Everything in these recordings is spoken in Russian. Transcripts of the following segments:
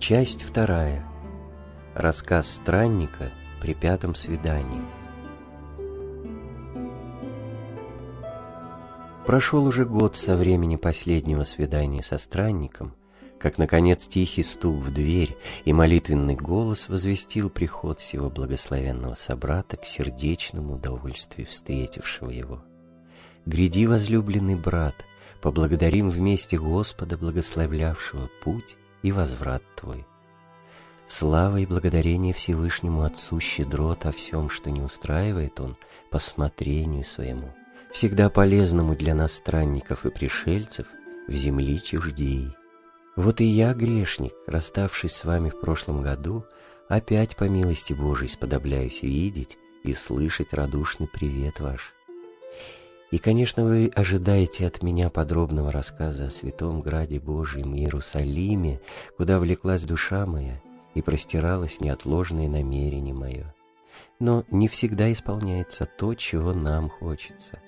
Часть вторая. Рассказ странника при пятом свидании. Прошел уже год со времени последнего свидания со странником, как, наконец, тихий стук в дверь и молитвенный голос возвестил приход сего благословенного собрата к сердечному удовольствию встретившего его. «Гряди, возлюбленный брат, поблагодарим вместе Господа, благословлявшего путь и возврат твой. Слава и благодарение Всевышнему Отцу щедрот о всем, что не устраивает Он, по смотрению своему, всегда полезному для нас странников и пришельцев в земли чуждей. Вот и я, грешник, расставшись с вами в прошлом году, опять по милости Божией сподобляюсь видеть и слышать радушный привет ваш. И, конечно, вы ожидаете от меня подробного рассказа о Святом Граде Божьем Иерусалиме, куда влеклась душа моя и простиралось неотложное намерение мое. Но не всегда исполняется то, чего нам хочется.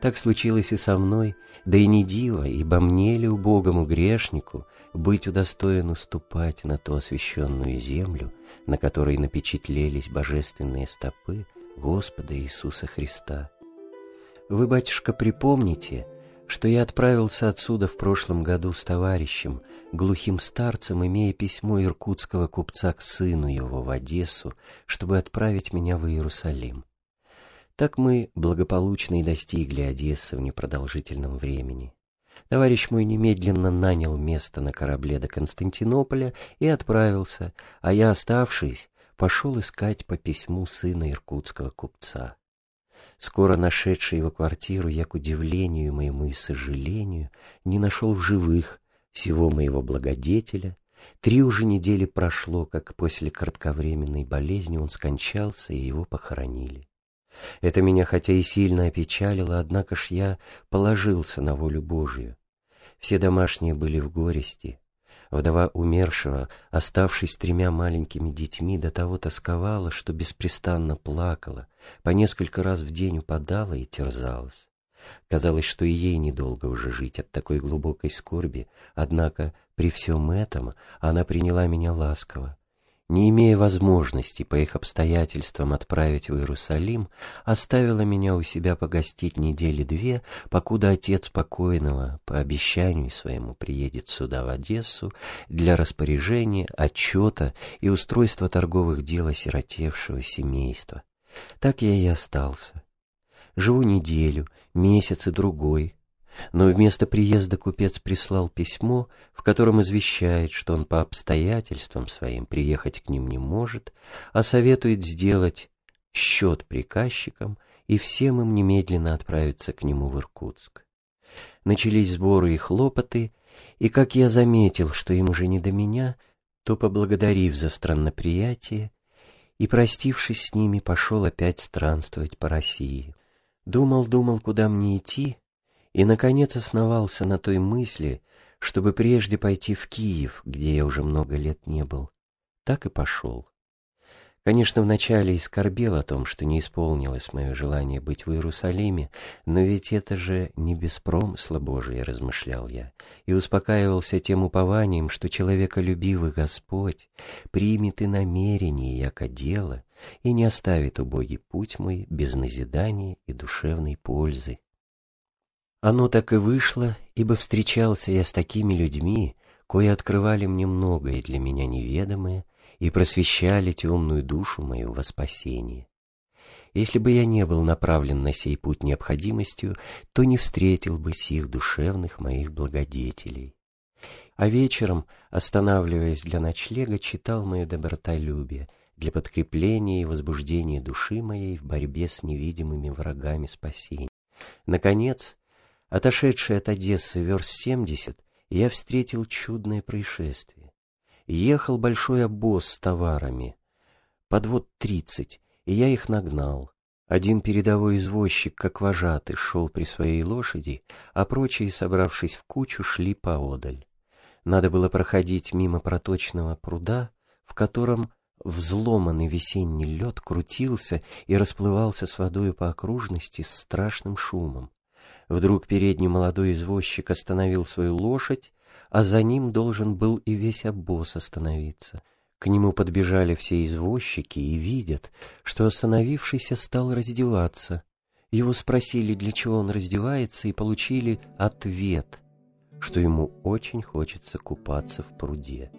Так случилось и со мной, да и не диво, ибо мне ли, убогому грешнику, быть удостоен уступать на ту освященную землю, на которой напечатлелись божественные стопы Господа Иисуса Христа. Вы, батюшка, припомните, что я отправился отсюда в прошлом году с товарищем, глухим старцем, имея письмо иркутского купца к сыну его в Одессу, чтобы отправить меня в Иерусалим. Так мы благополучно и достигли Одессы в непродолжительном времени. Товарищ мой немедленно нанял место на корабле до Константинополя и отправился, а я, оставшись, пошел искать по письму сына иркутского купца. Скоро нашедший его квартиру, я, к удивлению моему и сожалению, не нашел в живых всего моего благодетеля. 3 уже недели прошло, как после кратковременной болезни он скончался, и его похоронили. Это меня хотя и сильно опечалило, однако ж я положился на волю Божию. Все домашние были в горести. Вдова умершего, оставшись с 3 маленькими детьми, до того тосковала, что беспрестанно плакала, по несколько раз в день упадала и терзалась. Казалось, что и ей недолго уже жить от такой глубокой скорби, однако при всем этом она приняла меня ласково. Не имея возможности по их обстоятельствам отправить в Иерусалим, оставила меня у себя погостить недели 2, покуда отец покойного по обещанию своему приедет сюда, в Одессу, для распоряжения, отчета и устройства торговых дел осиротевшего семейства. Так я и остался. Живу неделю, месяц и другой. Но вместо приезда купец прислал письмо, в котором извещает, что он по обстоятельствам своим приехать к ним не может, а советует сделать счет приказчикам и всем им немедленно отправиться к нему в Иркутск. Начались сборы и хлопоты, и как я заметил, что им уже не до меня, то, поблагодарив за странноприятие и простившись с ними, пошел опять странствовать по России. Думал, куда мне идти, и, наконец, основался на той мысли, чтобы прежде пойти в Киев, где я уже много лет не был. Так и пошел. Конечно, вначале и скорбел о том, что не исполнилось мое желание быть в Иерусалиме, но ведь это же не без промысла Божия, размышлял я, и успокаивался тем упованием, что человеколюбивый Господь примет и намерение, яко дело, и не оставит убогий путь мой без назидания и душевной пользы. Оно так и вышло, ибо встречался я с такими людьми, кои открывали мне многое для меня неведомое и просвещали темную душу мою во спасение. Если бы я не был направлен на сей путь необходимостью, то не встретил бы сих душевных моих благодетелей. А вечером, останавливаясь для ночлега, читал мое «Добротолюбие» для подкрепления и возбуждения души моей в борьбе с невидимыми врагами спасения. Наконец, отошедший от Одессы 70 верст, я встретил чудное происшествие. Ехал большой обоз с товарами, подвод 30, и я их нагнал. Один передовой извозчик, как вожатый, шел при своей лошади, а прочие, собравшись в кучу, шли поодаль. Надо было проходить мимо проточного пруда, в котором взломанный весенний лед крутился и расплывался с водою по окружности с страшным шумом. Вдруг передний молодой извозчик остановил свою лошадь, а за ним должен был и весь обоз остановиться. К нему подбежали все извозчики и видят, что остановившийся стал раздеваться. Его спросили, для чего он раздевается, и получили ответ, что ему очень хочется купаться в пруде.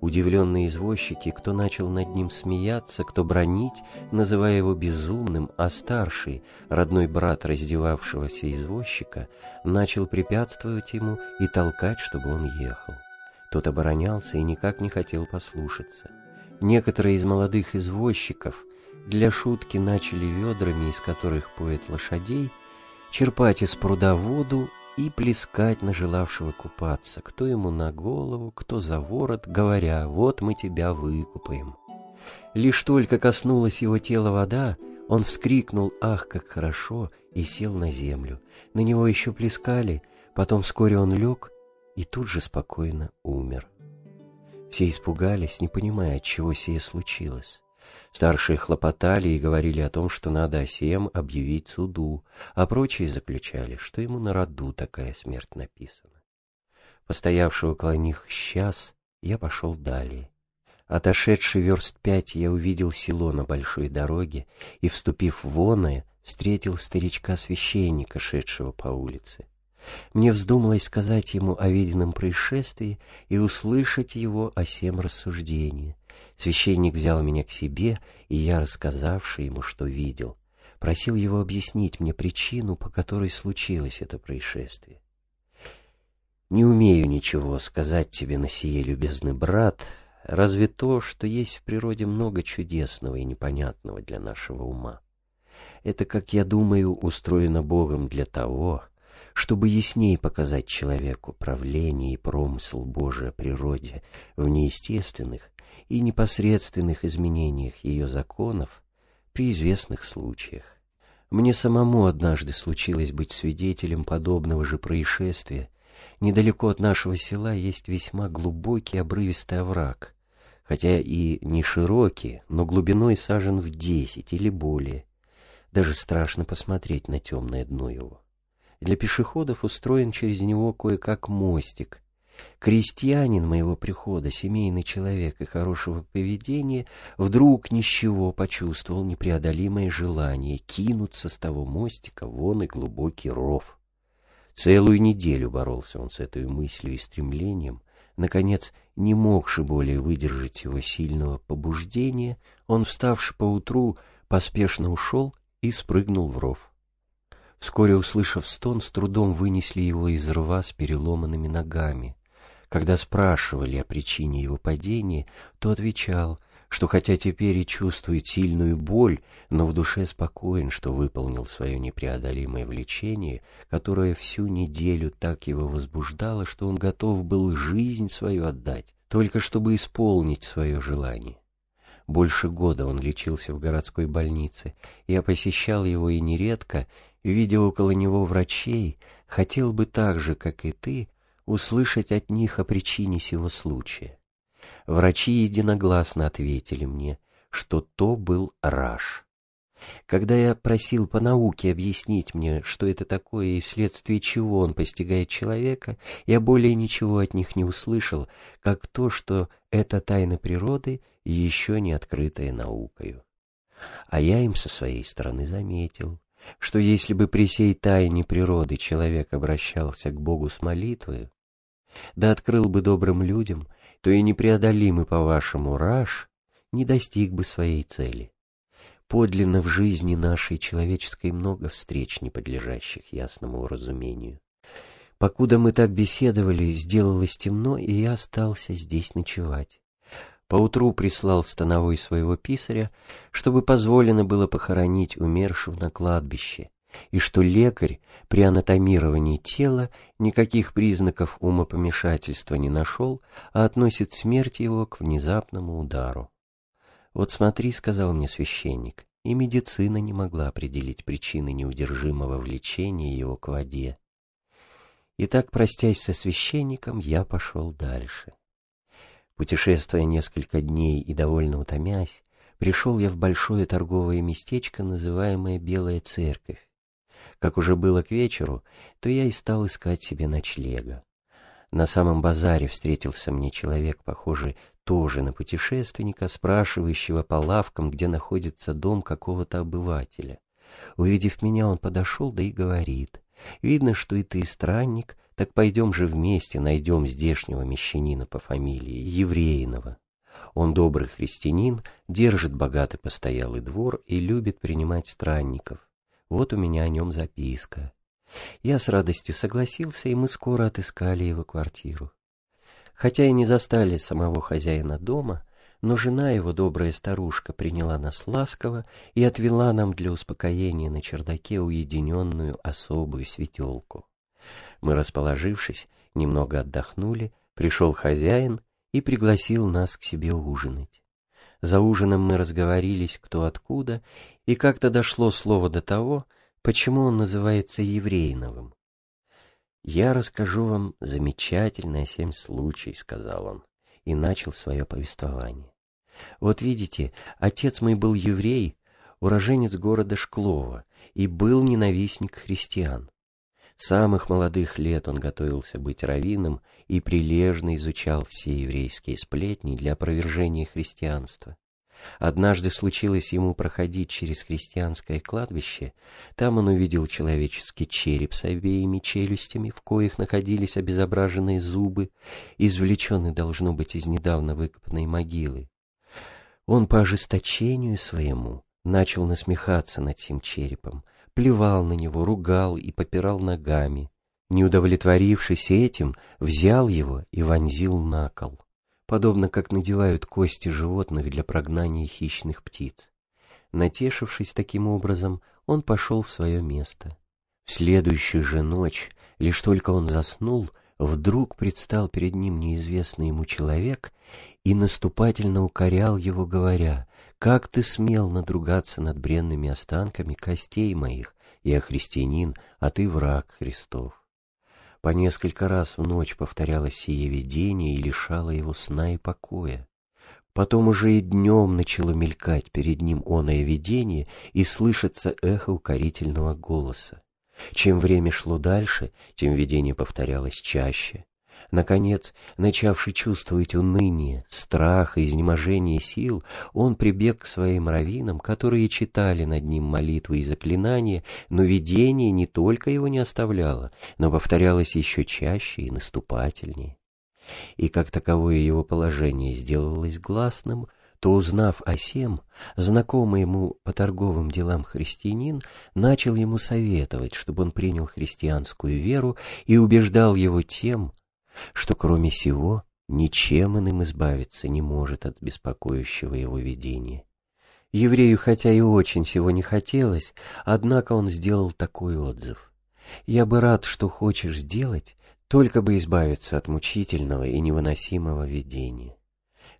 Удивленные извозчики, кто начал над ним смеяться, кто бранить, называя его безумным, а старший, родной брат раздевавшегося извозчика, начал препятствовать ему и толкать, чтобы он ехал. Тот оборонялся и никак не хотел послушаться. Некоторые из молодых извозчиков для шутки начали ведрами, из которых поят лошадей, черпать из пруда воду и плескать на желавшего купаться, кто ему на голову, кто за ворот, говоря: «Вот мы тебя выкупаем». Лишь только коснулась его тела вода, он вскрикнул: «Ах, как хорошо!» и сел на землю. На него еще плескали, потом вскоре он лег и тут же спокойно умер. Все испугались, не понимая, отчего сие случилось. Старшие хлопотали и говорили о том, что надо осеям объявить суду, а прочие заключали, что ему на роду такая смерть написана. Постоявший около них час, я пошел далее. Отошедший 5 верст, я увидел село на большой дороге и, вступив в оное, встретил старичка-священника, шедшего по улице. Мне вздумалось сказать ему о виденном происшествии и услышать его о сем рассуждении. Священник взял меня к себе, и я, рассказавший ему, что видел, просил его объяснить мне причину, по которой случилось это происшествие. «Не умею ничего сказать тебе на сие, любезный брат, разве то, что есть в природе много чудесного и непонятного для нашего ума. Это, как я думаю, устроено Богом для того, чтобы яснее показать человеку правление и промысл Божий о природе в неестественных и непосредственных изменениях ее законов при известных случаях. Мне самому однажды случилось быть свидетелем подобного же происшествия. Недалеко от нашего села есть весьма глубокий обрывистый овраг, хотя и не широкий, но глубиной сажен в 10 или более. Даже страшно посмотреть на темное дно его. Для пешеходов устроен через него кое-как мостик. Крестьянин моего прихода, семейный человек и хорошего поведения, вдруг ни с чего почувствовал непреодолимое желание кинуться с того мостика вон и глубокий ров. Целую неделю боролся он с этой мыслью и стремлением. Наконец, не могши более выдержать его сильного побуждения, он, вставши поутру, поспешно ушел и спрыгнул в ров. Вскоре, услышав стон, с трудом вынесли его из рва с переломанными ногами. Когда спрашивали о причине его падения, то отвечал, что хотя теперь и чувствует сильную боль, но в душе спокоен, что выполнил свое непреодолимое влечение, которое всю неделю так его возбуждало, что он готов был жизнь свою отдать, только чтобы исполнить свое желание. Больше года он лечился в городской больнице. Я посещал его и нередко, видя около него врачей, хотел бы так же, как и ты, услышать от них о причине сего случая. Врачи единогласно ответили мне, что то был раж. Когда я просил по науке объяснить мне, что это такое и вследствие чего он постигает человека, я более ничего от них не услышал, как то, что это тайна природы, еще не открытая наукою. А я им со своей стороны заметил, что если бы при сей тайне природы человек обращался к Богу с молитвою, да открыл бы добрым людям, то и непреодолимый, по-вашему, раж не достиг бы своей цели. Подлинно в жизни нашей человеческой много встреч, не подлежащих ясному разумению. Покуда мы так беседовали, сделалось темно, и я остался здесь ночевать. Поутру прислал становой своего писаря, чтобы позволено было похоронить умершего на кладбище, и что лекарь при анатомировании тела никаких признаков умопомешательства не нашел, а относит смерть его к внезапному удару. «Вот смотри», — сказал мне священник, — «и медицина не могла определить причины неудержимого влечения его к воде». И так, простясь со священником, я пошел дальше. Путешествуя несколько дней и довольно утомясь, пришел я в большое торговое местечко, называемое Белая Церковь. Как уже было к вечеру, то я и стал искать себе ночлега. На самом базаре встретился мне человек, похожий тоже на путешественника, спрашивающего по лавкам, где находится дом какого-то обывателя. Увидев меня, он подошел, да и говорит: «Видно, что и ты странник, так пойдем же вместе найдем здешнего мещанина по фамилии Евреинова. Он добрый христианин, держит богатый постоялый двор и любит принимать странников. Вот у меня о нем записка». Я с радостью согласился, и мы скоро отыскали его квартиру. Хотя и не застали самого хозяина дома, но жена его, добрая старушка, приняла нас ласково и отвела нам для успокоения на чердаке уединенную особую светелку. Мы, расположившись, немного отдохнули, пришел хозяин и пригласил нас к себе ужинать. За ужином мы разговорились кто откуда, и как-то дошло слово до того, почему он называется Евреиновым. «Я расскажу вам замечательное 7 случаев», — сказал он, и начал свое повествование. «Вот видите, отец мой был еврей, уроженец города Шклова, и был ненавистник христиан. С самых молодых лет он готовился быть раввином и прилежно изучал все еврейские сплетни для опровержения христианства. Однажды случилось ему проходить через христианское кладбище. Там он увидел человеческий череп с обеими челюстями, в коих находились обезображенные зубы, извлеченный, должно быть, из недавно выкопанной могилы. Он по ожесточению своему начал насмехаться над тем черепом, плевал на него, ругал и попирал ногами. Не удовлетворившись этим, взял его и вонзил на кол, подобно как надевают кости животных для прогнания хищных птиц. Натешившись таким образом, он пошел в свое место. В следующую же ночь, лишь только он заснул, вдруг предстал перед ним неизвестный ему человек и наступательно укорял его, говоря: «Как ты смел надругаться над бренными останками костей моих? Я христианин, а ты враг Христов». По несколько раз в ночь повторялось сие видение и лишало его сна и покоя. Потом уже и днем начало мелькать перед ним оное видение, и слышится эхо укорительного голоса. Чем время шло дальше, тем видение повторялось чаще. Наконец, начавший чувствовать уныние, страх и изнеможение сил, он прибег к своим раввинам, которые читали над ним молитвы и заклинания, но видение не только его не оставляло, но повторялось еще чаще и наступательнее. И как таковое его положение сделалось гласным, то, узнав о сем, знакомый ему по торговым делам христианин начал ему советовать, чтобы он принял христианскую веру, и убеждал его тем, что кроме сего ничем иным избавиться не может от беспокоящего его видения. Еврею хотя и очень сего не хотелось, однако он сделал такой отзыв: «Я бы рад, что хочешь сделать, только бы избавиться от мучительного и невыносимого видения».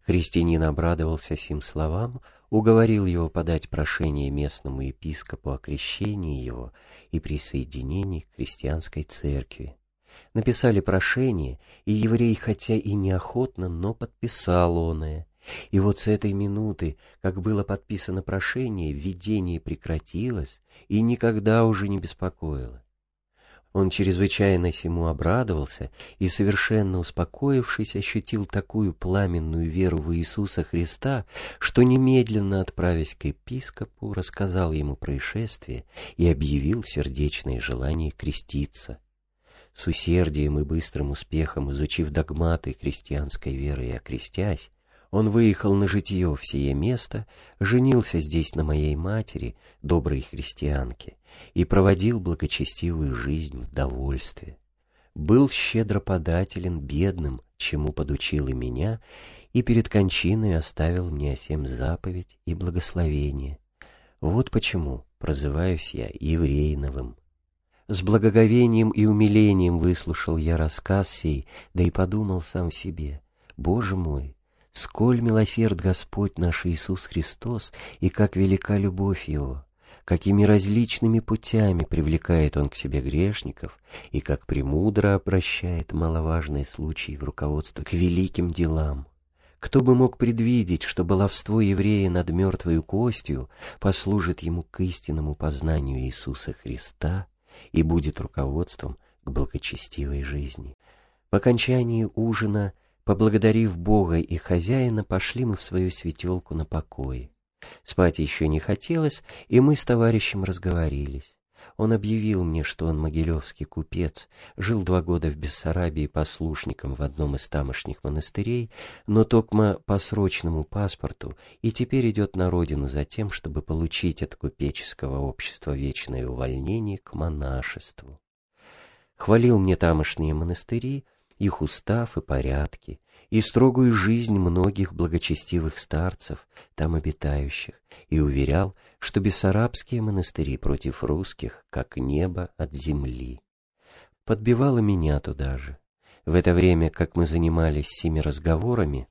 Христианин обрадовался сим словам, уговорил его подать прошение местному епископу о крещении его и присоединении к христианской церкви. Написали прошение, и еврей, хотя и неохотно, но подписал оное. И вот с этой минуты, как было подписано прошение, видение прекратилось и никогда уже не беспокоило. Он чрезвычайно сему обрадовался и, совершенно успокоившись, ощутил такую пламенную веру в Иисуса Христа, что, немедленно отправясь к епископу, рассказал ему происшествие и объявил сердечное желание креститься. С усердием и быстрым успехом, изучив догматы христианской веры и окрестясь, он выехал на житье в сие место, женился здесь на моей матери, доброй христианке, и проводил благочестивую жизнь в довольстве. Был щедроподателен бедным, чему подучил и меня, и перед кончиной оставил мне сем заповедь и благословение. Вот почему прозываюсь я Евреиновым. С благоговением и умилением выслушал я рассказ сей, да и подумал сам в себе: «Боже мой, сколь милосерд Господь наш Иисус Христос, и как велика любовь Его! Какими различными путями привлекает Он к себе грешников, и как премудро обращает маловажные случаи в руководство к великим делам! Кто бы мог предвидеть, что баловство еврея над мертвою костью послужит ему к истинному познанию Иисуса Христа и будет руководством к благочестивой жизни». По окончании ужина, поблагодарив Бога и хозяина, пошли мы в свою светелку на покое. Спать еще не хотелось, и мы с товарищем разговорились. Он объявил мне, что он могилевский купец, жил 2 года в Бессарабии послушником в одном из тамошних монастырей, но токмо по срочному паспорту, и теперь идет на родину за тем, чтобы получить от купеческого общества вечное увольнение к монашеству. Хвалил мне тамошние монастыри, их устав и порядки, и строгую жизнь многих благочестивых старцев, там обитающих, и уверял, что бессарабские монастыри против русских, как небо от земли. Подбивало меня туда же. В это время, как мы занимались сими разговорами,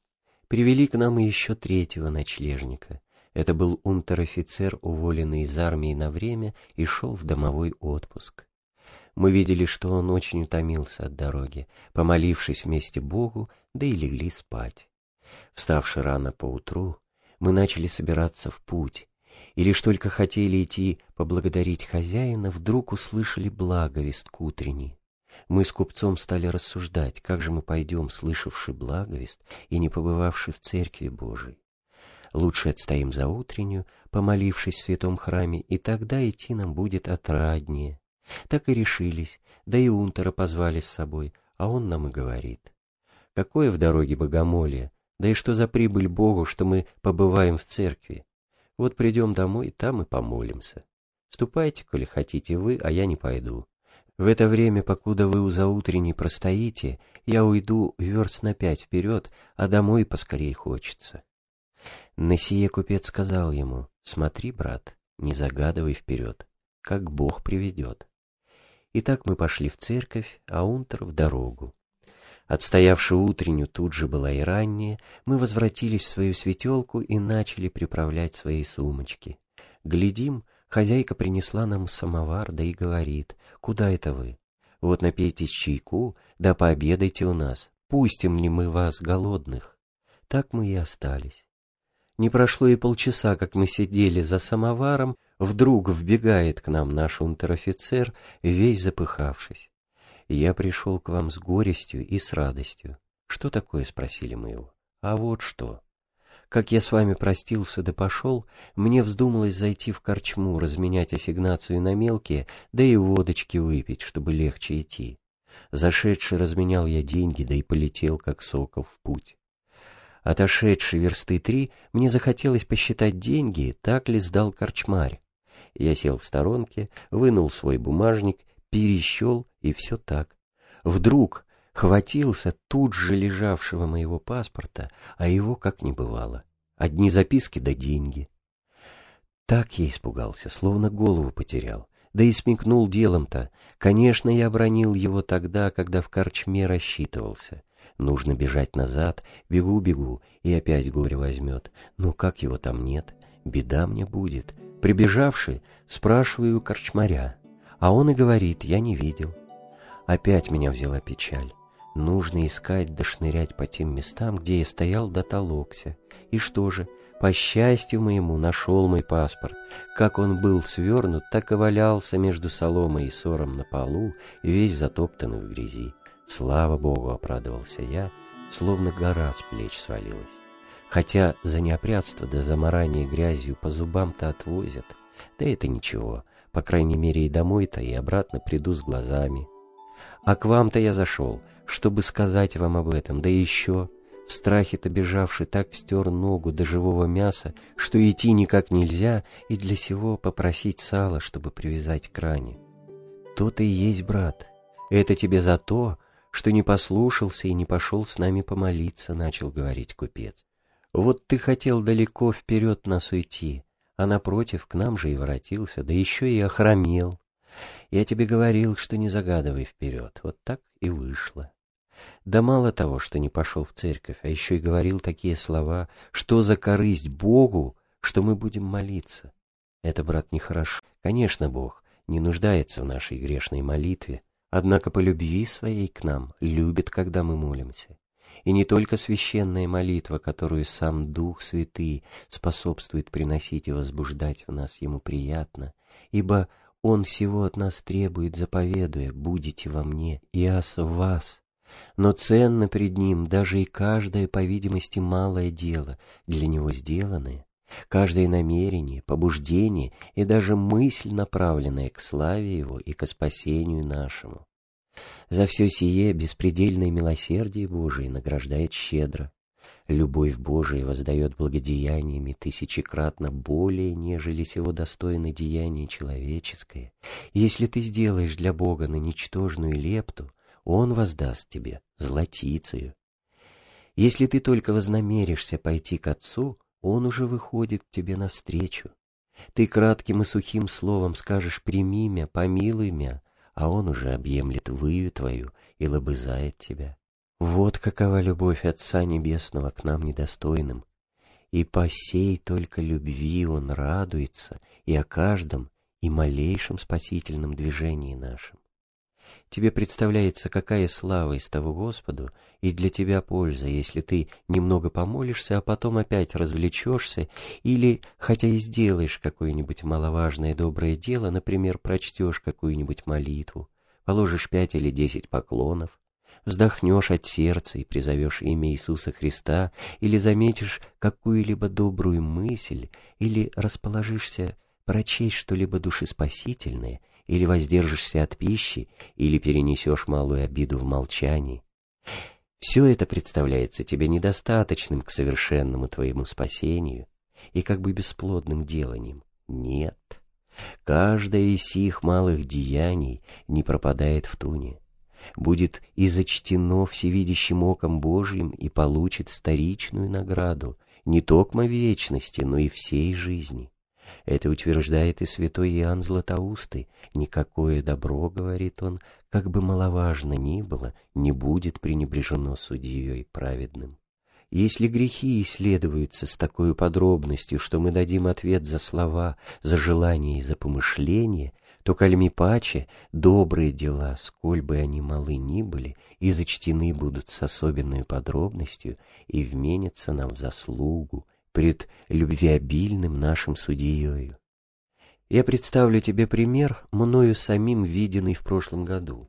привели к нам и еще 3-го ночлежника. Это был унтер-офицер, уволенный из армии на время, и шел в домовой отпуск. Мы видели, что он очень утомился от дороги, помолившись вместе Богу, да и легли спать. Вставши рано поутру, мы начали собираться в путь, и лишь только хотели идти поблагодарить хозяина, вдруг услышали благовест к утренней. Мы с купцом стали рассуждать, как же мы пойдем, слышавши благовест и не побывавши в церкви Божией. Лучше отстоим за утреннюю, помолившись в святом храме, и тогда идти нам будет отраднее. Так и решились, да и унтера позвали с собой, а он нам и говорит: какое в дороге богомолие, да и что за прибыль Богу, что мы побываем в церкви. Вот придем домой, там и помолимся. Ступайте, коли хотите вы, а я не пойду. В это время, покуда вы у заутренней простоите, я уйду верст на 5 вперед, а домой поскорей хочется. На сие купец сказал ему: смотри, брат, не загадывай вперед, как Бог приведет. Итак, мы пошли в церковь, а унтер в дорогу. Отстоявши утреннюю, тут же была и ранняя, мы возвратились в свою светелку и начали приправлять свои сумочки. Глядим, хозяйка принесла нам самовар, да и говорит: куда это вы? Вот напейтесь чайку, да пообедайте у нас, пустим ли мы вас голодных? Так мы и остались. Не прошло и полчаса, как мы сидели за самоваром, вдруг вбегает к нам наш унтер-офицер, весь запыхавшись. «Я пришел к вам с горестью и с радостью». «Что такое?» — спросили мы его. «А вот что. Как я с вами простился да пошел, мне вздумалось зайти в корчму, разменять ассигнацию на мелкие, да и водочки выпить, чтобы легче идти. Зашедший разменял я деньги, да и полетел, как сокол, в путь. Отошедший 3 версты, мне захотелось посчитать деньги, так ли сдал корчмарь. Я сел в сторонке, вынул свой бумажник, пересчел, и все так. Вдруг хватился тут же лежавшего моего паспорта, а его как не бывало. Одни записки да деньги. Так я испугался, словно голову потерял. Да и смекнул делом-то. Конечно, я обронил его тогда, когда в корчме рассчитывался. Нужно бежать назад, бегу-бегу, и опять горе возьмет. Ну как его там нет? Беда мне будет. Прибежавши, спрашиваю корчмаря, а он и говорит: я не видел. Опять меня взяла печаль. Нужно искать да шнырять по тем местам, где я стоял да толокся. И что же, по счастью моему, нашел мой паспорт. Как он был свернут, так и валялся между соломой и сором на полу, весь затоптанный в грязи. Слава Богу, опрадовался я, словно гора с плеч свалилась. Хотя за неопрятство да замарание грязью по зубам-то отвозят. Да это ничего, по крайней мере и домой-то, и обратно приду с глазами. А к вам-то я зашел, чтобы сказать вам об этом, да еще. В страхе-то бежавший так стер ногу до живого мяса, что идти никак нельзя, и для сего попросить сала, чтобы привязать к ране. То-то и есть, брат, это тебе за то, что не послушался и не пошел с нами помолиться, — начал говорить купец. Вот ты хотел далеко вперед нас уйти, а напротив к нам же и воротился, да еще и охромел. Я тебе говорил, что не загадывай вперед, вот так и вышло. Да мало того, что не пошел в церковь, а еще и говорил такие слова, что за корысть Богу, что мы будем молиться. Это, брат, нехорошо. Конечно, Бог не нуждается в нашей грешной молитве, однако по любви своей к нам любит, когда мы молимся. И не только священная молитва, которую сам Дух Святый способствует приносить и возбуждать в нас, Ему приятно, ибо Он сего от нас требует, заповедуя: будете во мне, и аз в вас. но ценно пред ним даже и каждое, по видимости, малое дело, для него сделанное, каждое намерение, побуждение и даже мысль, направленная к славе его и ко спасению нашему. За все сие беспредельное милосердие Божие награждает щедро. Любовь Божия воздает благодеяниями тысячекратно более, нежели сего достойно деяние человеческое. Если ты сделаешь для Бога на ничтожную лепту, Он воздаст тебе золотицею. Если ты только вознамеришься пойти к Отцу, Он уже выходит к тебе навстречу. Ты кратким и сухим словом скажешь «прими мя, помилуй мя», а Он уже объемлет выю твою и лобызает тебя. Вот какова любовь Отца Небесного к нам недостойным. И по сей только любви Он радуется и о каждом и малейшем спасительном движении нашем. Тебе представляется, какая слава из того Господу, и для тебя польза, если ты немного помолишься, а потом опять развлечешься, или, хотя и сделаешь какое-нибудь маловажное доброе дело, например, прочтешь какую-нибудь молитву, положишь 5 или 10 поклонов, вздохнешь от сердца и призовешь имя Иисуса Христа, или заметишь какую-либо добрую мысль, или расположишься прочесть что-либо душеспасительное, или воздержишься от пищи, или перенесешь малую обиду в молчании. Все это представляется тебе недостаточным к совершенному твоему спасению и как бы бесплодным деланием. Нет, каждое из сих малых деяний не пропадает в туне, будет изочтено всевидящим оком Божьим и получит вторичную награду не токмо вечности, но и всей жизни. Это утверждает и святой Иоанн Златоустый. Никакое добро, говорит он, как бы маловажно ни было, не будет пренебрежено судьей праведным. Если грехи исследуются с такой подробностью, что мы дадим ответ за слова, за желания и за помышления, то кальми паче добрые дела, сколь бы они малы ни были, изочтены будут с особенной подробностью и вменятся нам в заслугу пред любвеобильным нашим судьею. Я представлю тебе пример, мною самим виденный в прошлом году.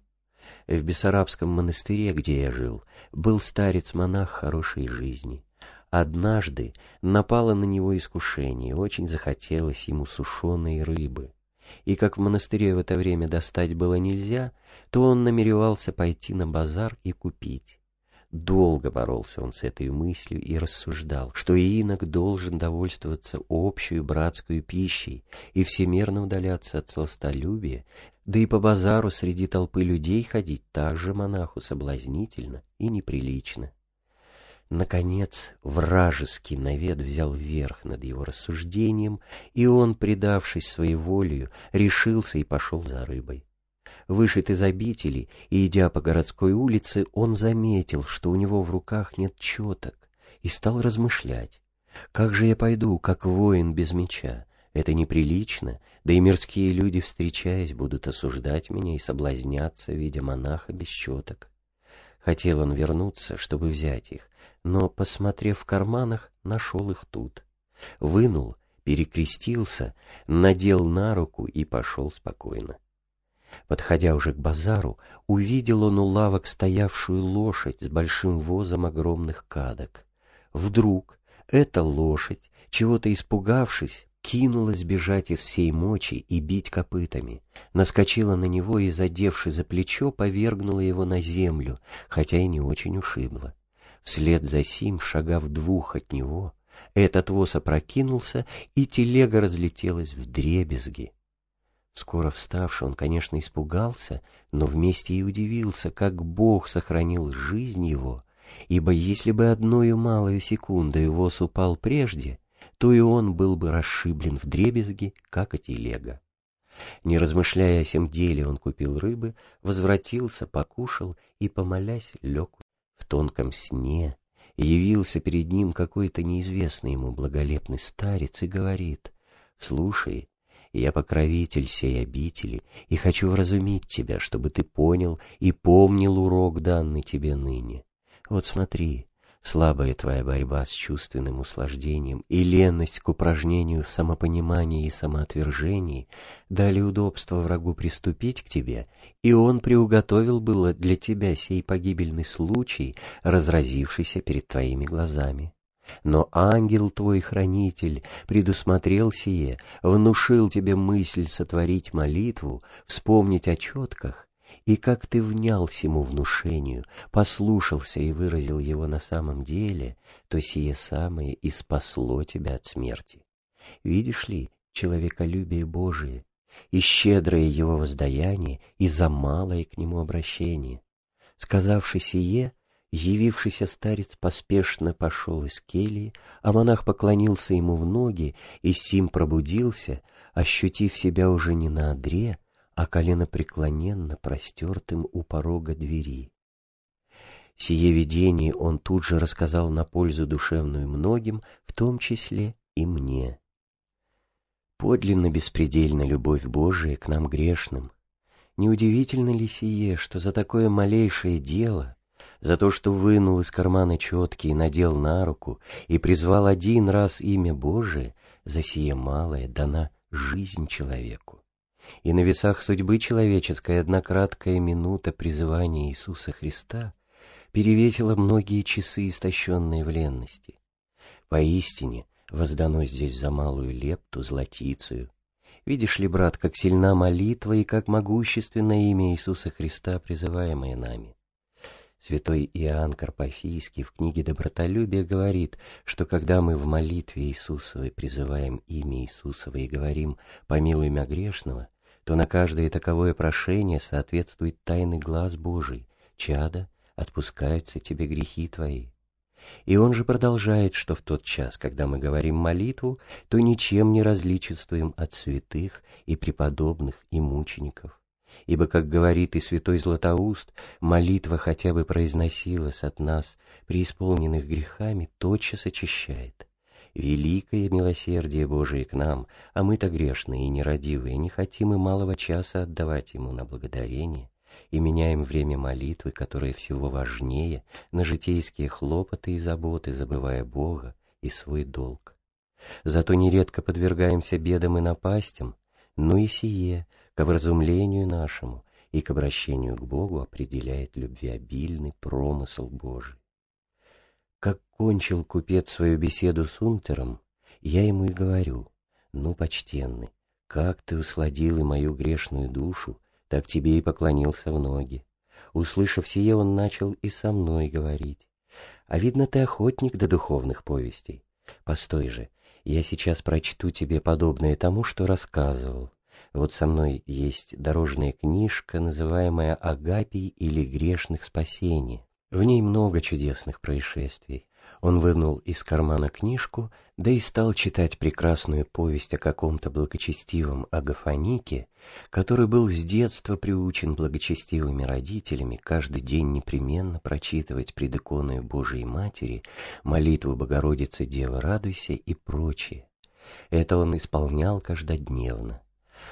В Бессарабском монастыре, где я жил, был старец-монах хорошей жизни. Однажды напало на него искушение, очень захотелось ему сушеной рыбы. И как в монастыре в это время достать было нельзя, то он намеревался пойти на базар и купить. Долго боролся он с этой мыслью и рассуждал, что инок должен довольствоваться общую братскую пищей и всемерно удаляться от сластолюбия, да и по базару среди толпы людей ходить также монаху соблазнительно и неприлично. Наконец, вражеский навет взял верх над его рассуждением, и он, предавшись своей волею, решился и пошел за рыбой. Вышед из обители и идя по городской улице, он заметил, что у него в руках нет четок, и стал размышлять. «Как же я пойду, как воин без меча? Это неприлично, да и мирские люди, встречаясь, будут осуждать меня и соблазняться, видя монаха без четок». Хотел он вернуться, чтобы взять их, но, посмотрев в карманах, нашел их тут. Вынул, перекрестился, надел на руку и пошел спокойно. Подходя уже к базару, увидел он у лавок стоявшую лошадь с большим возом огромных кадок. Вдруг эта лошадь, чего-то испугавшись, кинулась бежать из всей мочи и бить копытами, наскочила на него и, задевши за плечо, повергнула его на землю, хотя и не очень ушибла. Вслед за сим, шагав 2 от него, этот воз опрокинулся, и телега разлетелась вдребезги. Скоро вставший, он, конечно, испугался, но вместе и удивился, как Бог сохранил жизнь его, ибо если бы одною малою секундой воз упал прежде, то и он был бы расшиблен вдребезги, как и телега. Не размышляя о сем деле, он купил рыбы, возвратился, покушал и, помолясь, лег в тонком сне. Явился перед ним какой-то неизвестный ему благолепный старец и говорит: «Слушай, я покровитель сей обители, и хочу вразумить тебя, чтобы ты понял и помнил урок, данный тебе ныне. Вот смотри, слабая твоя борьба с чувственным услаждением и леность к упражнению в самопонимании и самоотвержении дали удобство врагу приступить к тебе, и он приуготовил было для тебя сей погибельный случай, разразившийся перед твоими глазами. Но ангел твой, хранитель, предусмотрел сие, внушил тебе мысль сотворить молитву, вспомнить о четках, и как ты внял сему внушению, послушался и выразил его на самом деле, то сие самое и спасло тебя от смерти. Видишь ли, человеколюбие Божие, и щедрое его воздаяние, и за малое к нему обращение. Сказавши сие, явившийся старец поспешно пошел из келии, а монах поклонился ему в ноги, и сим пробудился, ощутив себя уже не на одре, а коленопреклоненно простертым у порога двери. Сие видение он тут же рассказал на пользу душевную многим, в том числе и мне. Подлинно беспредельна любовь Божия к нам грешным. Неудивительно ли сие, что за такое малейшее дело, за то, что вынул из кармана четки и надел на руку, и призвал один раз имя Божие, за сие малое дана жизнь человеку? И на весах судьбы человеческой одна краткая минута призывания Иисуса Христа перевесила многие часы истощенной вленности. Поистине воздано здесь за малую лепту златицею. Видишь ли, брат, как сильна молитва и как могущественно имя Иисуса Христа, призываемое нами? Святой Иоанн Карпофийский в книге «Добротолюбие» говорит, что когда мы в молитве Иисусовой призываем имя Иисусова и говорим «помилуй мя грешного», то на каждое таковое прошение соответствует тайный глаз Божий: «Чадо, отпускаются тебе грехи твои». И он же продолжает, что в тот час, когда мы говорим молитву, то ничем не различествуем от святых и преподобных и мучеников. Ибо, как говорит и святой Златоуст, молитва хотя бы произносилась от нас, преисполненных грехами, тотчас очищает. Великое милосердие Божие к нам, а мы-то грешные и нерадивые, не хотим и малого часа отдавать Ему на благодарение, и меняем время молитвы, которое всего важнее, на житейские хлопоты и заботы, забывая Бога и свой долг. Зато нередко подвергаемся бедам и напастям, но и сие – к вразумлению нашему и к обращению к Богу определяет любвеобильный промысл Божий. Как кончил купец свою беседу с унтером, я ему и говорю: «Ну, почтенный, как ты усладил и мою грешную душу, так тебе и поклонился в ноги». Услышав сие, он начал и со мной говорить: «А видно, ты охотник до духовных повестей. Постой же, я сейчас прочту тебе подобное тому, что рассказывал. Вот со мной есть дорожная книжка, называемая «Агапий» или «Грешных спасений». В ней много чудесных происшествий». Он вынул из кармана книжку, да и стал читать прекрасную повесть о каком-то благочестивом Агафонике, который был с детства приучен благочестивыми родителями каждый день непременно прочитывать пред иконою Божией Матери молитву «Богородица, Дева, радуйся» и прочее. Это он исполнял каждодневно.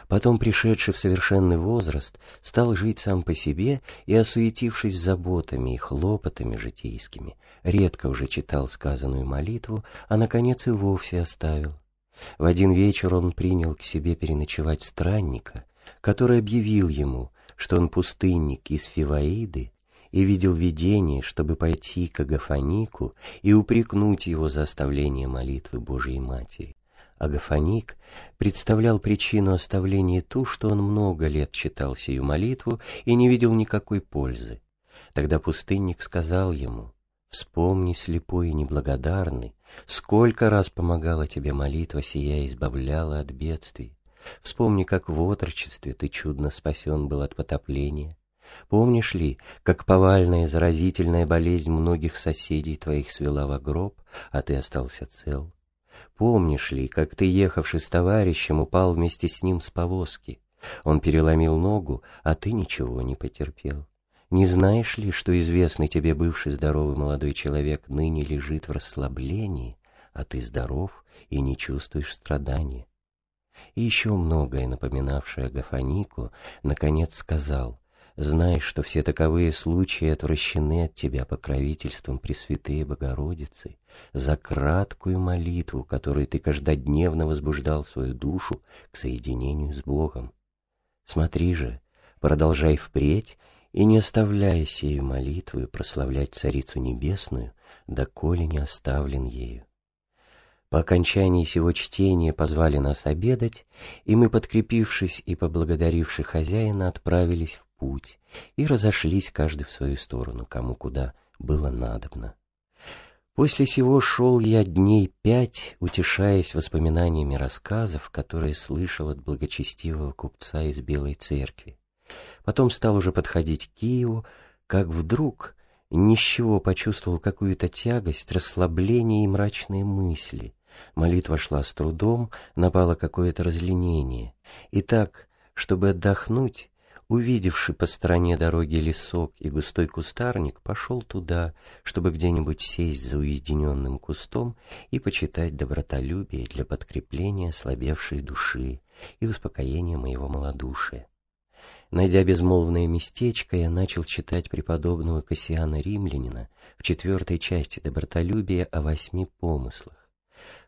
Потом, пришедший в совершенный возраст, стал жить сам по себе и, осуетившись заботами и хлопотами житейскими, редко уже читал сказанную молитву, а, наконец, и вовсе оставил. В один вечер он принял к себе переночевать странника, который объявил ему, что он пустынник из Фиваиды, и видел видение, чтобы пойти к Агафонику и упрекнуть его за оставление молитвы Божией Матери. Агафоник представлял причину оставления ту, что он много лет читал сию молитву и не видел никакой пользы. Тогда пустынник сказал ему: «Вспомни, слепой и неблагодарный, сколько раз помогала тебе молитва сия и избавляла от бедствий. Вспомни, как в отрочестве ты чудно спасен был от потопления. Помнишь ли, как повальная заразительная болезнь многих соседей твоих свела в гроб, а ты остался цел? Помнишь ли, как ты, ехавший с товарищем, упал вместе с ним с повозки? Он переломил ногу, а ты ничего не потерпел. Не знаешь ли, что известный тебе бывший здоровый молодой человек ныне лежит в расслаблении, а ты здоров и не чувствуешь страдания?» И еще многое, напоминавшее Агафонику, наконец сказал: Знай, что все таковые случаи отвращены от тебя покровительством Пресвятые Богородицы за краткую молитву, которой ты каждодневно возбуждал свою душу к соединению с Богом. Смотри же, продолжай впредь и не оставляй сею молитвы прославлять Царицу Небесную, доколе не оставлен ею. По окончании сего чтения позвали нас обедать, и мы, подкрепившись и поблагодаривши хозяина, отправились в путь и разошлись каждый в свою сторону, кому куда было надобно. После сего шел я дней 5, утешаясь воспоминаниями рассказов, которые слышал от благочестивого купца из Белой Церкви. Потом стал уже подходить к Киеву, как вдруг ни с чего почувствовал какую-то тягость, расслабление и мрачные мысли. Молитва шла с трудом, напало какое-то разленение. И так, чтобы отдохнуть, увидевши по стороне дороги лесок и густой кустарник, пошел туда, чтобы где-нибудь сесть за уединенным кустом и почитать Добротолюбие для подкрепления слабевшей души и успокоения моего малодушия. Найдя безмолвное местечко, я начал читать преподобного Кассиана Римлянина в 4 части Добротолюбия о 8 помыслах.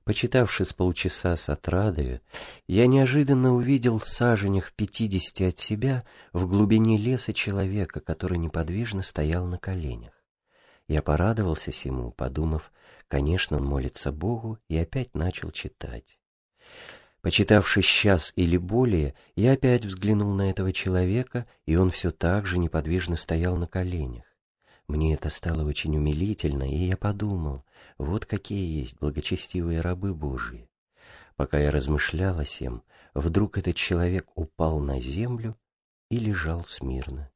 Почитавши с полчаса с отрадою, я неожиданно увидел в саженях 50 от себя в глубине леса человека, который неподвижно стоял на коленях. Я порадовался сему, подумав, конечно, он молится Богу, и опять начал читать. Почитавши час или более, я опять взглянул на этого человека, и он все так же неподвижно стоял на коленях. Мне это стало очень умилительно, и я подумал, вот какие есть благочестивые рабы Божии. Пока я размышлял о сем, вдруг этот человек упал на землю и лежал смирно.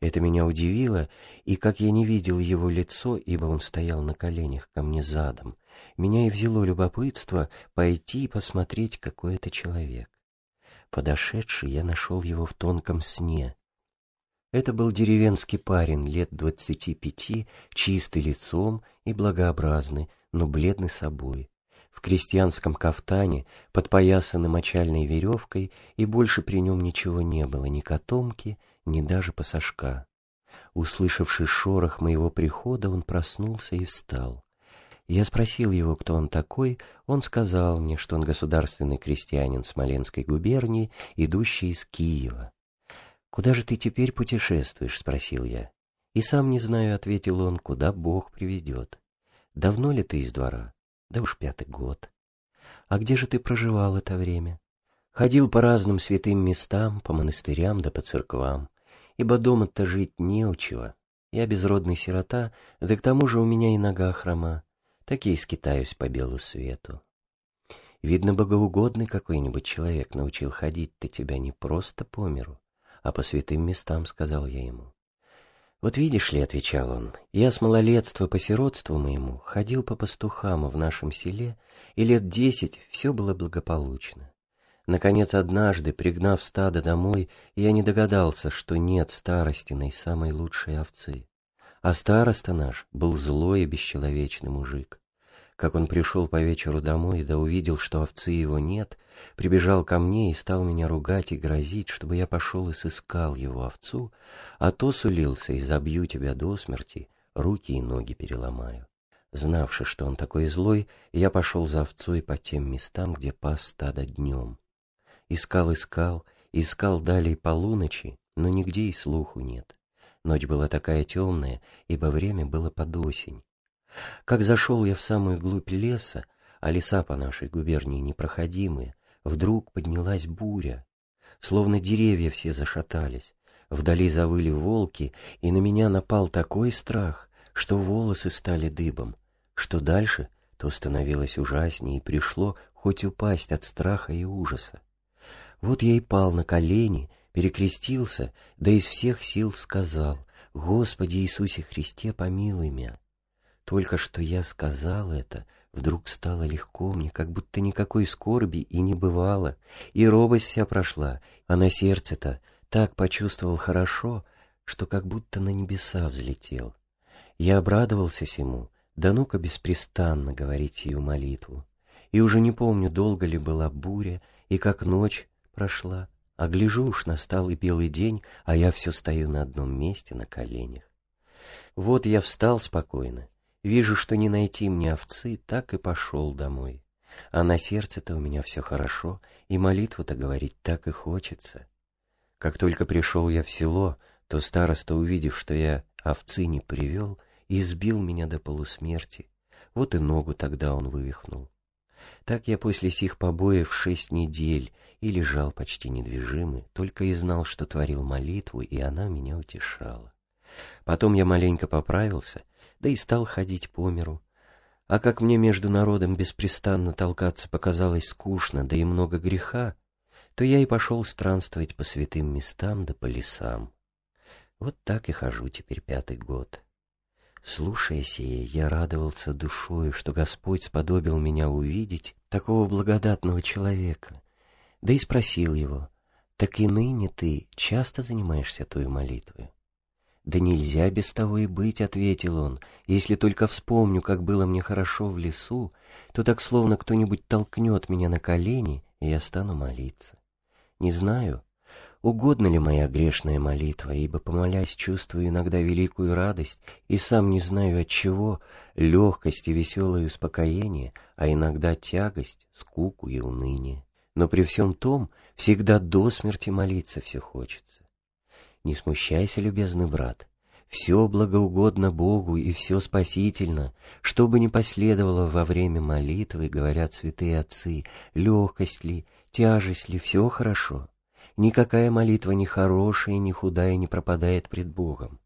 Это меня удивило, и как я не видел его лицо, ибо он стоял на коленях ко мне задом, меня и взяло любопытство пойти и посмотреть, какой это человек. Подошедший, я нашел его в тонком сне. Это был деревенский парень, лет 25, чистый лицом и благообразный, но бледный собой, в крестьянском кафтане, подпоясанный мочальной веревкой, и больше при нем ничего не было, ни котомки, ни даже пасашка. Услышавший шорох моего прихода, он проснулся и встал. Я спросил его, кто он такой, он сказал мне, что он государственный крестьянин Смоленской губернии, идущий из Киева. «Куда же ты теперь путешествуешь?» — спросил я. «И сам не знаю», — ответил он, — «куда Бог приведет». «Давно ли ты из двора?» «Да уж 5-й год». «А где же ты проживал это время?» «Ходил по разным святым местам, по монастырям да по церквам, ибо дома-то жить не у чего. Я безродный сирота, да к тому же у меня и нога хрома, так я и скитаюсь по белу свету». «Видно, богоугодный какой-нибудь человек научил ходить-то тебя не просто по миру, а по святым местам», — сказал я ему. «Вот видишь ли, — отвечал он, — я с малолетства по сиротству моему ходил по пастухам в нашем селе, и лет 10 все было благополучно. Наконец, однажды, пригнав стадо домой, я не догадался, что нет старостиной самой лучшей овцы. А староста наш был злой и бесчеловечный мужик. Как он пришел по вечеру домой, да увидел, что овцы его нет, прибежал ко мне и стал меня ругать и грозить, чтобы я пошел и сыскал его овцу, а то сулился и забью тебя до смерти, руки и ноги переломаю. Знавши, что он такой злой, я пошел за овцой по тем местам, где пас стадо днем. Искал далее полуночи, но нигде и слуху нет. Ночь была такая темная, ибо время было под осень. Как зашел я в самую глубь леса, а леса по нашей губернии непроходимые, вдруг поднялась буря. Словно деревья все зашатались, вдали завыли волки, и на меня напал такой страх, что волосы стали дыбом. Что дальше, то становилось ужаснее, и пришло хоть упасть от страха и ужаса. Вот я и пал на колени, перекрестился, да из всех сил сказал: «Господи Иисусе Христе, помилуй меня». Только что я сказал это, вдруг стало легко мне, как будто никакой скорби и не бывало, и робость вся прошла, а на сердце-то так почувствовал хорошо, что как будто на небеса взлетел. Я обрадовался сему, да ну-ка беспрестанно говорить ее молитву. И уже не помню, долго ли была буря, и как ночь прошла, А гляжу, уж настал и белый день, а я все стою на одном месте, на коленях. Вот я встал спокойно, вижу, что не найти мне овцы, так и пошел домой. А на сердце-то у меня все хорошо, и молитву-то говорить так и хочется. Как только пришел я в село, то староста, увидев, что я овцы не привел, избил меня до полусмерти. Вот и ногу тогда он вывихнул. Так я после сих побоев 6 недель и лежал почти недвижимый, только и знал, что творил молитву, и она меня утешала. Потом я маленько поправился, да и стал ходить по миру. А как мне между народом беспрестанно толкаться показалось скучно, да и много греха, то я и пошел странствовать по святым местам да по лесам. Вот так и хожу теперь 5-й год. Слушая сие, я радовался душою, что Господь сподобил меня увидеть такого благодатного человека. Да и спросил его: «Так и ныне ты часто занимаешься той молитвой?» «Да нельзя без того и быть», — ответил он. «Если только вспомню, как было мне хорошо в лесу, то так словно кто-нибудь толкнет меня на колени, и я стану молиться. Не знаю, угодна ли моя грешная молитва, ибо, помолясь, чувствую иногда великую радость, и сам не знаю отчего, легкость и веселое успокоение, а иногда тягость, скуку и уныние. Но при всем том всегда до смерти молиться все хочется. Не смущайся, любезный брат, все благоугодно Богу и все спасительно, что бы ни последовало во время молитвы, говорят святые отцы, легкость ли, тяжесть ли, все хорошо. Никакая молитва ни хорошая, ни худая не пропадает пред Богом.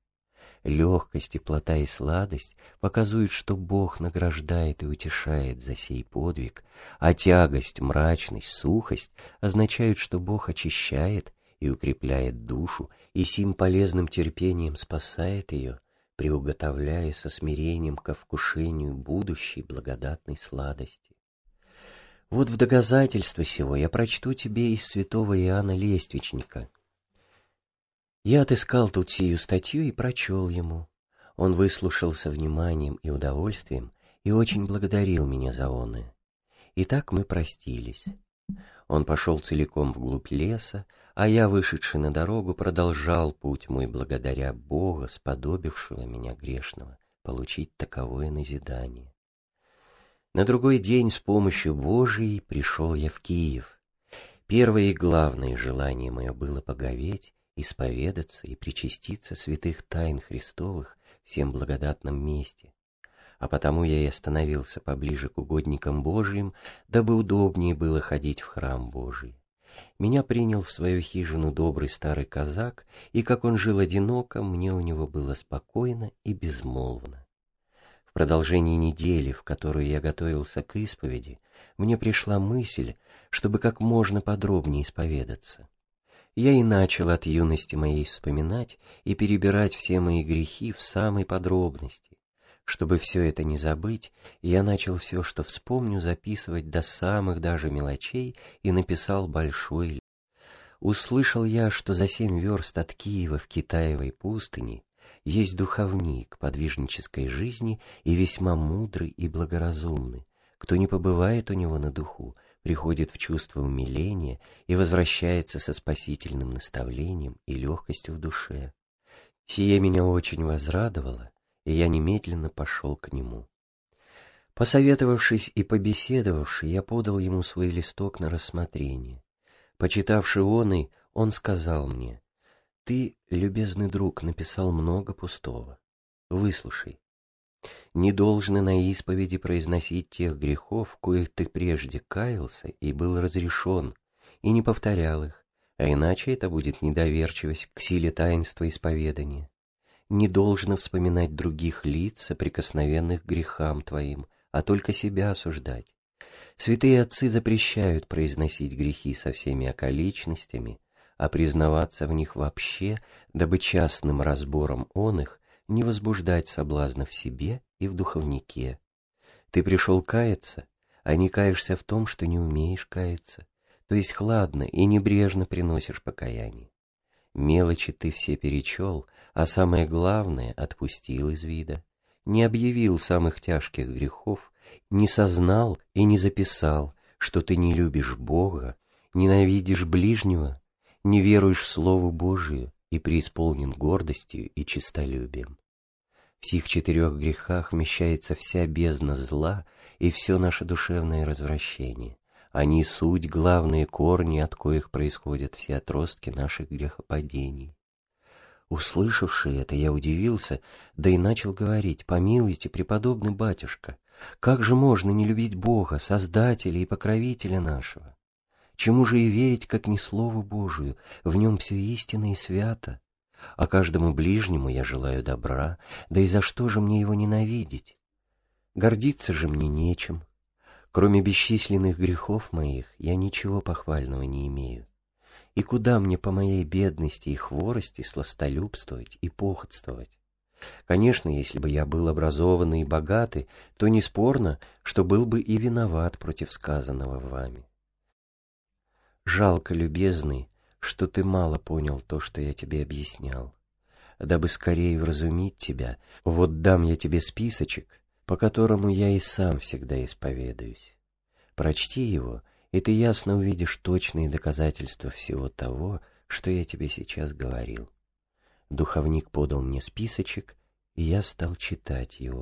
Легкость, теплота и сладость показывают, что Бог награждает и утешает за сей подвиг, а тягость, мрачность, сухость означают, что Бог очищает и укрепляет душу, и сим полезным терпением спасает ее, приуготовляя со смирением ко вкушению будущей благодатной сладости. Вот в доказательство сего я прочту тебе из святого Иоанна Лествичника. Я отыскал тут сию статью и прочел ему. Он выслушал со вниманием и удовольствием и очень благодарил меня за оное. И так мы простились». Он пошел целиком вглубь леса, а я, вышедший на дорогу, продолжал путь мой благодаря Бога, сподобившего меня грешного, получить таковое назидание. На другой день с помощью Божией пришел я в Киев. Первое и главное желание мое было поговеть, исповедаться и причаститься святых тайн Христовых в всем благодатном месте. А потому я и остановился поближе к угодникам Божиим, дабы удобнее было ходить в храм Божий. Меня принял в свою хижину добрый старый казак, и как он жил одиноко, мне у него было спокойно и безмолвно. В продолжении недели, в которую я готовился к исповеди, мне пришла мысль, чтобы как можно подробнее исповедаться. Я и начал от юности моей вспоминать и перебирать все мои грехи в самой подробности. Чтобы все это не забыть, я начал все, что вспомню, записывать до самых даже мелочей и написал большой лист. Услышал я, что за 7 верст от Киева в Китаевой пустыни есть духовник подвижнической жизни и весьма мудрый и благоразумный. Кто не побывает у него на духу, приходит в чувство умиления и возвращается со спасительным наставлением и легкостью в душе. Сие меня очень возрадовало, и я немедленно пошел к нему. Посоветовавшись и побеседовавши, я подал ему свой листок на рассмотрение. Почитавши оный, он сказал мне: «Ты, любезный друг, написал много пустого. Выслушай. Не должно на исповеди произносить тех грехов, коих ты прежде каялся и был разрешен, и не повторял их, а иначе это будет недоверчивость к силе таинства исповедания. Не должно вспоминать других лиц, соприкосновенных к грехам твоим, а только себя осуждать. Святые отцы запрещают произносить грехи со всеми околичностями, а признаваться в них вообще, дабы частным разбором оных не возбуждать соблазна в себе и в духовнике. Ты пришел каяться, а не каешься в том, что не умеешь каяться, то есть хладно и небрежно приносишь покаяние. Мелочи ты все перечел, а самое главное отпустил из вида, не объявил самых тяжких грехов, не сознал и не записал, что ты не любишь Бога, ненавидишь ближнего, не веруешь Слову Божию и преисполнен гордостью и честолюбием. В сих четырех грехах вмещается вся бездна зла и все наше душевное развращение. Они суть главные корни, от коих происходят все отростки наших грехопадений. Услышавши это, я удивился, да и начал говорить: «Помилуйте, преподобный батюшка, как же можно не любить Бога, Создателя и Покровителя нашего? Чему же и верить, как не Слову Божию, в нем все истинно и свято? А каждому ближнему я желаю добра, да и за что же мне его ненавидеть? Гордиться же мне нечем. Кроме бесчисленных грехов моих, я ничего похвального не имею. И куда мне по моей бедности и хворости сластолюбствовать и похотствовать? Конечно, если бы я был образованный и богатый, то неспорно, что был бы и виноват против сказанного вами. Жалко, любезный, что ты мало понял то, что я тебе объяснял. Дабы скорее вразумить тебя, вот дам я тебе списочек, по которому я и сам всегда исповедуюсь. Прочти его, и ты ясно увидишь точные доказательства всего того, что я тебе сейчас говорил». Духовник подал мне списочек, и я стал читать его.